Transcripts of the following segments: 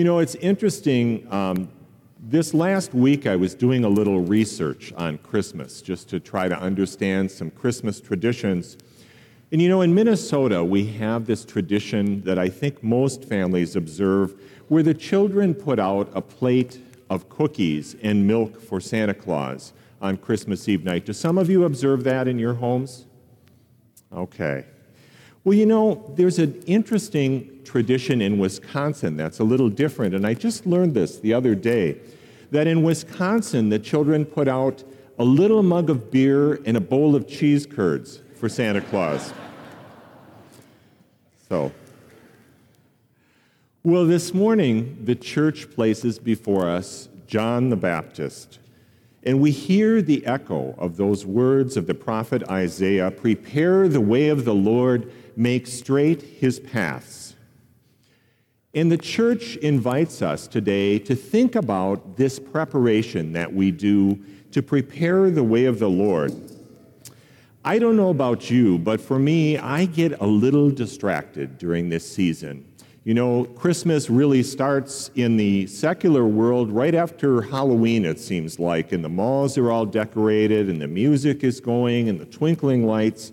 You know, it's interesting. This last week, I was doing a little research on Christmas just to try to understand some Christmas traditions. And you know, in Minnesota, we have this tradition that I think most families observe where the children put out a plate of cookies and milk for Santa Claus on Christmas Eve night. Do some of you observe that in your homes? Okay. Well, you know, there's an interesting tradition in Wisconsin that's a little different, and I just learned this the other day, that in Wisconsin, the children put out a little mug of beer and a bowl of cheese curds for Santa Claus. So, well, this morning, the church places before us John the Baptist, and we hear the echo of those words of the prophet Isaiah, "Prepare the way of the Lord, make straight his paths." And the church invites us today to think about this preparation that we do to prepare the way of the Lord. I don't know about you, but for me, I get a little distracted during this season. You know, Christmas really starts in the secular world right after Halloween, it seems like, and the malls are all decorated, and the music is going, and the twinkling lights.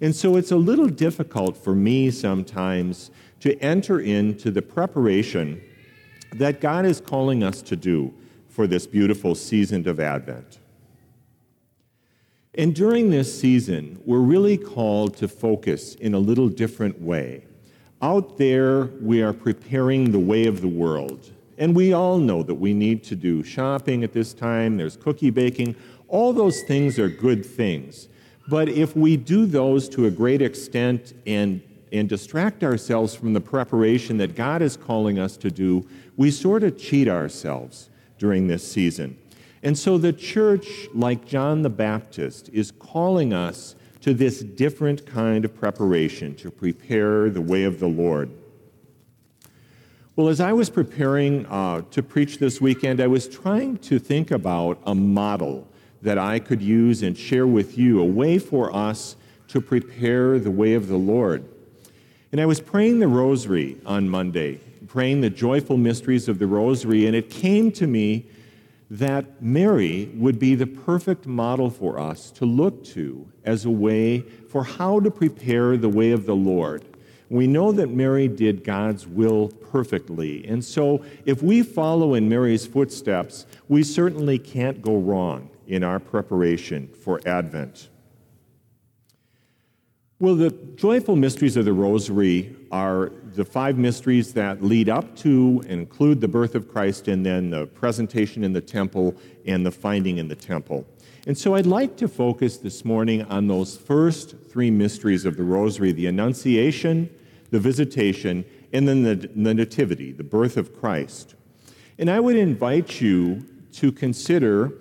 And so it's a little difficult for me sometimes to enter into the preparation that God is calling us to do for this beautiful season of Advent. And during this season, we're really called to focus in a little different way. Out there, we are preparing the way of the world. And we all know that we need to do shopping at this time. There's cookie baking. All those things are good things. But if we do those to a great extent and distract ourselves from the preparation that God is calling us to do, we sort of cheat ourselves during this season. And so the church, like John the Baptist, is calling us to this different kind of preparation, to prepare the way of the Lord. Well, as I was preparing to preach this weekend, I was trying to think about a model that I could use and share with you, a way for us to prepare the way of the Lord. And I was praying the Rosary on Monday, praying the joyful mysteries of the Rosary, and it came to me that Mary would be the perfect model for us to look to as a way for how to prepare the way of the Lord. We know that Mary did God's will perfectly, and so if we follow in Mary's footsteps, we certainly can't go wrong in our preparation for Advent. Well, the joyful mysteries of the Rosary are the five mysteries that lead up to and include the birth of Christ and then the presentation in the temple and the finding in the temple. And so I'd like to focus this morning on those first three mysteries of the Rosary, the Annunciation, the Visitation, and then the Nativity, the birth of Christ. And I would invite you to consider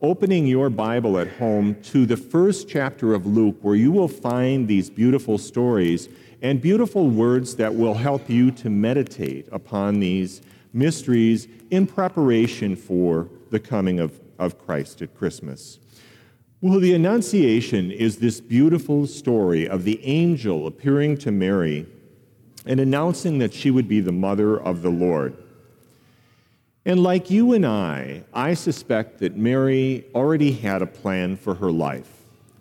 opening your Bible at home to the first chapter of Luke, where you will find these beautiful stories and beautiful words that will help you to meditate upon these mysteries in preparation for the coming of Christ at Christmas. Well, the Annunciation is this beautiful story of the angel appearing to Mary and announcing that she would be the mother of the Lord. And like you and I suspect that Mary already had a plan for her life.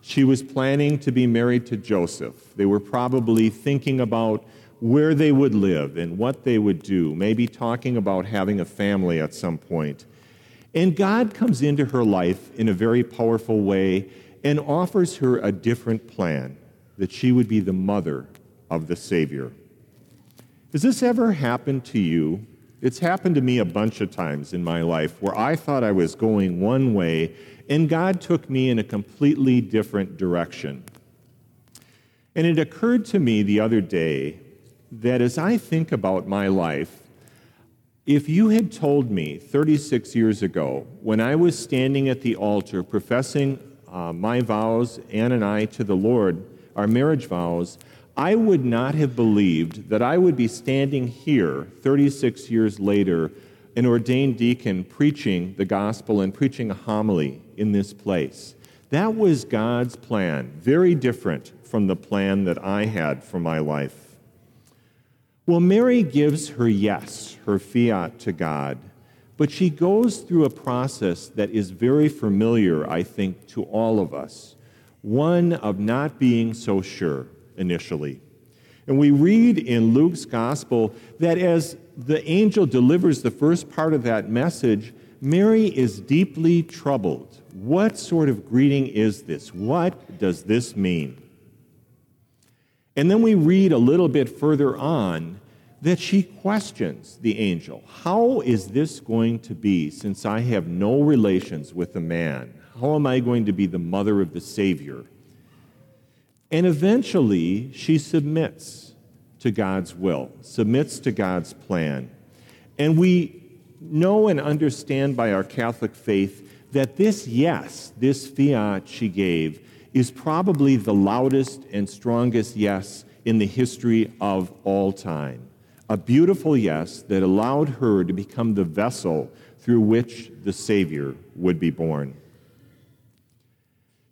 She was planning to be married to Joseph. They were probably thinking about where they would live and what they would do, maybe talking about having a family at some point. And God comes into her life in a very powerful way and offers her a different plan, that she would be the mother of the Savior. Has this ever happened to you? It's happened to me a bunch of times in my life where I thought I was going one way, and God took me in a completely different direction. And it occurred to me the other day that as I think about my life, if you had told me 36 years ago, when I was standing at the altar professing my vows, Anne and I, to the Lord, our marriage vows, I would not have believed that I would be standing here 36 years later, an ordained deacon preaching the gospel and preaching a homily in this place. That was God's plan, very different from the plan that I had for my life. Well, Mary gives her yes, her fiat to God, but she goes through a process that is very familiar, I think, to all of us, one of not being so sure initially. And we read in Luke's gospel that as the angel delivers the first part of that message, Mary is deeply troubled. What sort of greeting is this? What does this mean? And then we read a little bit further on that she questions the angel. How is this going to be since I have no relations with a man? How am I going to be the mother of the Savior? And eventually she submits to God's will, submits to God's plan. And we know and understand by our Catholic faith that this yes, this fiat she gave, is probably the loudest and strongest yes in the history of all time. A beautiful yes that allowed her to become the vessel through which the Savior would be born.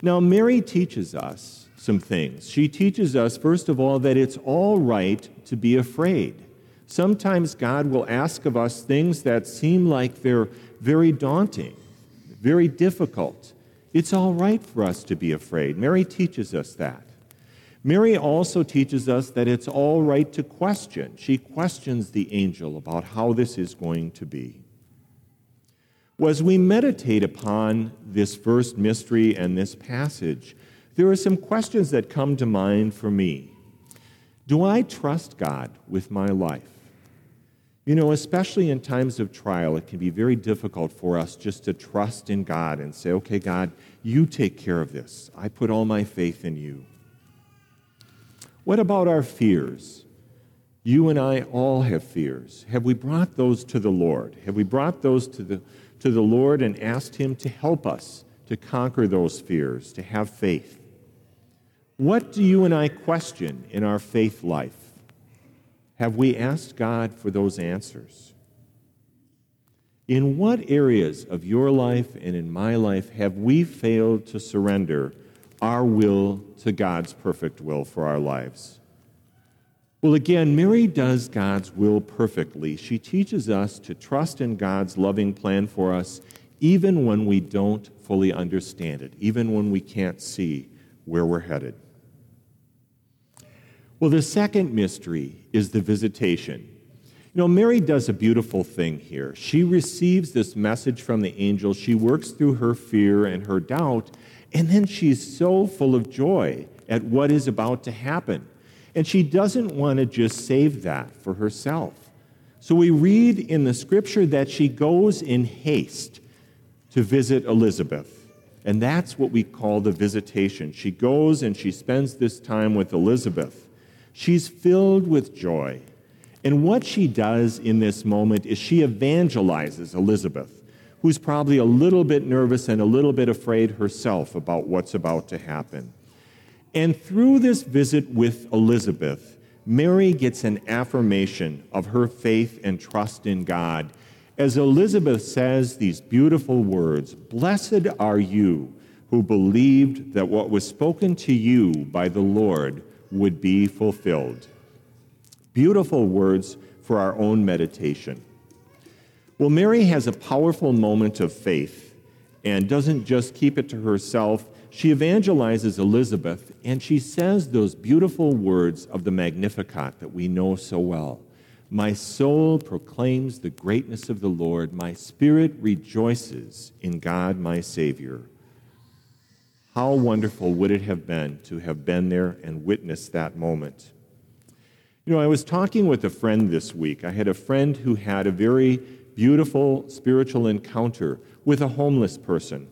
Now, Mary teaches us some things. She teaches us, first of all, that it's all right to be afraid. Sometimes God will ask of us things that seem like they're very daunting, very difficult. It's all right for us to be afraid. Mary teaches us that. Mary also teaches us that it's all right to question. She questions the angel about how this is going to be. Well, as we meditate upon this first mystery and this passage, there are some questions that come to mind for me. Do I trust God with my life? You know, especially in times of trial, it can be very difficult for us just to trust in God and say, okay, God, you take care of this. I put all my faith in you. What about our fears? You and I all have fears. Have we brought those to the Lord? Have we brought those to the Lord and asked Him to help us to conquer those fears, to have faith? What do you and I question in our faith life? Have we asked God for those answers? In what areas of your life and in my life have we failed to surrender our will to God's perfect will for our lives? Well, again, Mary does God's will perfectly. She teaches us to trust in God's loving plan for us, even when we don't fully understand it, even when we can't see where we're headed. Well, the second mystery is the visitation. You know, Mary does a beautiful thing here. She receives this message from the angel. She works through her fear and her doubt, and then she's so full of joy at what is about to happen. And she doesn't want to just save that for herself. So we read in the scripture that she goes in haste to visit Elizabeth. And that's what we call the visitation. She goes and she spends this time with Elizabeth. She's filled with joy. And what she does in this moment is she evangelizes Elizabeth, who's probably a little bit nervous and a little bit afraid herself about what's about to happen. And through this visit with Elizabeth, Mary gets an affirmation of her faith and trust in God. As Elizabeth says these beautiful words, "Blessed are you who believed that what was spoken to you by the Lord would be fulfilled." Beautiful words for our own meditation. Well, Mary has a powerful moment of faith and doesn't just keep it to herself. She evangelizes Elizabeth, and she says those beautiful words of the Magnificat that we know so well. "My soul proclaims the greatness of the Lord. My spirit rejoices in God, my Savior." How wonderful would it have been to have been there and witnessed that moment? You know, I was talking with a friend this week. I had a friend who had a very beautiful spiritual encounter with a homeless person.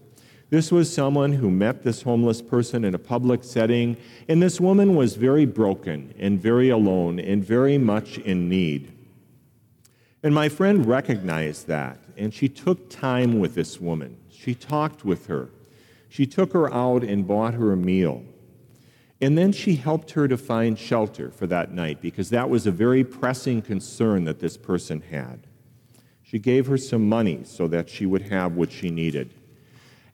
This was someone who met this homeless person in a public setting, and this woman was very broken and very alone and very much in need. And my friend recognized that, and she took time with this woman. She talked with her. She took her out and bought her a meal. And then she helped her to find shelter for that night, because that was a very pressing concern that this person had. She gave her some money so that she would have what she needed.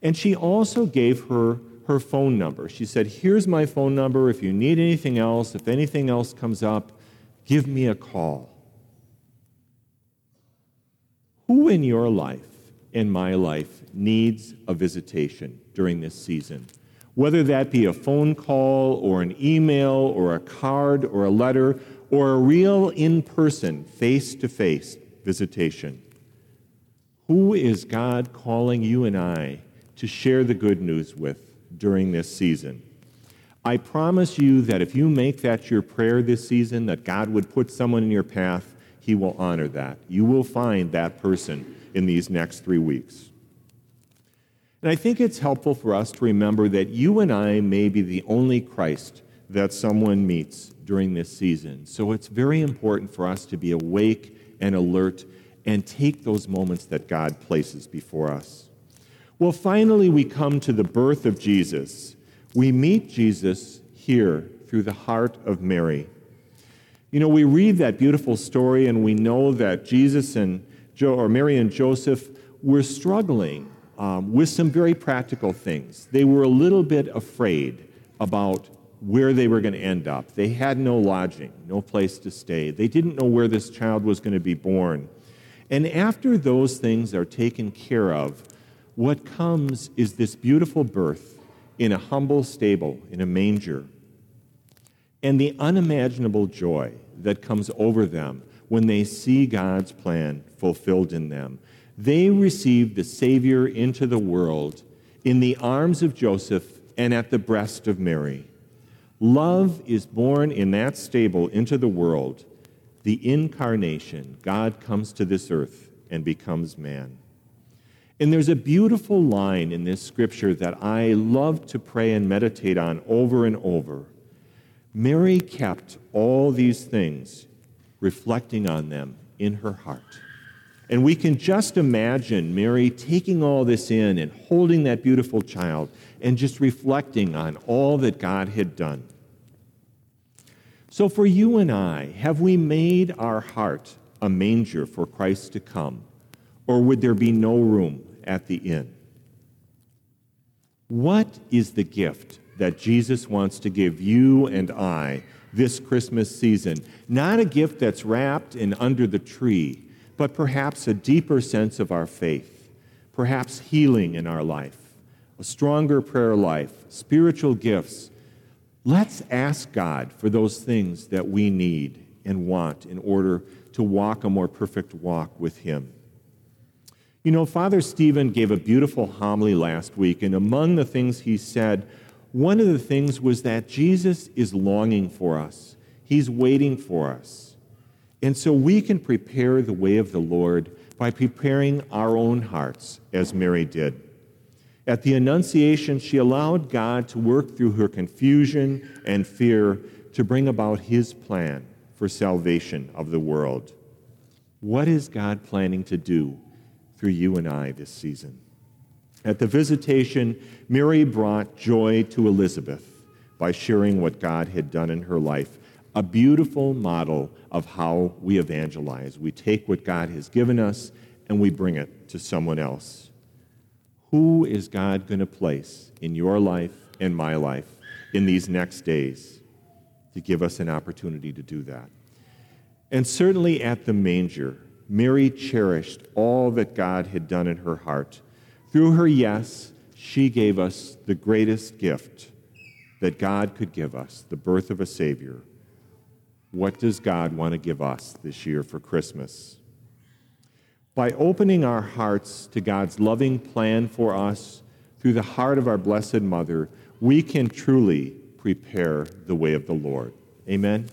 And she also gave her her phone number. She said, "Here's my phone number. If you need anything else, if anything else comes up, give me a call. Who in your life, in my life, needs a visitation during this season? Whether that be a phone call or an email or a card or a letter or a real in-person, face-to-face visitation. Who is God calling you and I to share the good news with during this season? I promise you that if you make that your prayer this season, that God would put someone in your path, He will honor that. You will find that person in these next 3 weeks. And I think it's helpful for us to remember that you and I may be the only Christ that someone meets during this season. So it's very important for us to be awake and alert and take those moments that God places before us. Well, finally, we come to the birth of Jesus. We meet Jesus here through the heart of Mary. You know, we read that beautiful story and we know that Jesus and Mary and Joseph were struggling with some very practical things. They were a little bit afraid about where they were going to end up. They had no lodging, no place to stay. They didn't know where this child was going to be born. And after those things are taken care of, what comes is this beautiful birth in a humble stable, in a manger, and the unimaginable joy that comes over them when they see God's plan fulfilled in them. They receive the Savior into the world in the arms of Joseph and at the breast of Mary. Love is born in that stable into the world. The incarnation, God comes to this earth and becomes man. And there's a beautiful line in this scripture that I love to pray and meditate on over and over. Mary kept all these things, reflecting on them in her heart. And we can just imagine Mary taking all this in and holding that beautiful child and just reflecting on all that God had done. So for you and I, have we made our heart a manger for Christ to come, or would there be no room at the inn? What is the gift that Jesus wants to give you and I this Christmas season? Not a gift that's wrapped in under the tree, but perhaps a deeper sense of our faith, perhaps healing in our life, a stronger prayer life, spiritual gifts. Let's ask God for those things that we need and want in order to walk a more perfect walk with Him. You know, Father Stephen gave a beautiful homily last week, and among the things he said, one of the things was that Jesus is longing for us. He's waiting for us. And so we can prepare the way of the Lord by preparing our own hearts, as Mary did. At the Annunciation, she allowed God to work through her confusion and fear to bring about His plan for salvation of the world. What is God planning to do through you and I this season? At the visitation, Mary brought joy to Elizabeth by sharing what God had done in her life, a beautiful model of how we evangelize. We take what God has given us and we bring it to someone else. Who is God going to place in your life and my life in these next days to give us an opportunity to do that? And certainly at the manger, Mary cherished all that God had done in her heart. Through her yes, she gave us the greatest gift that God could give us, the birth of a Savior. What does God want to give us this year for Christmas? By opening our hearts to God's loving plan for us through the heart of our Blessed Mother, we can truly prepare the way of the Lord. Amen.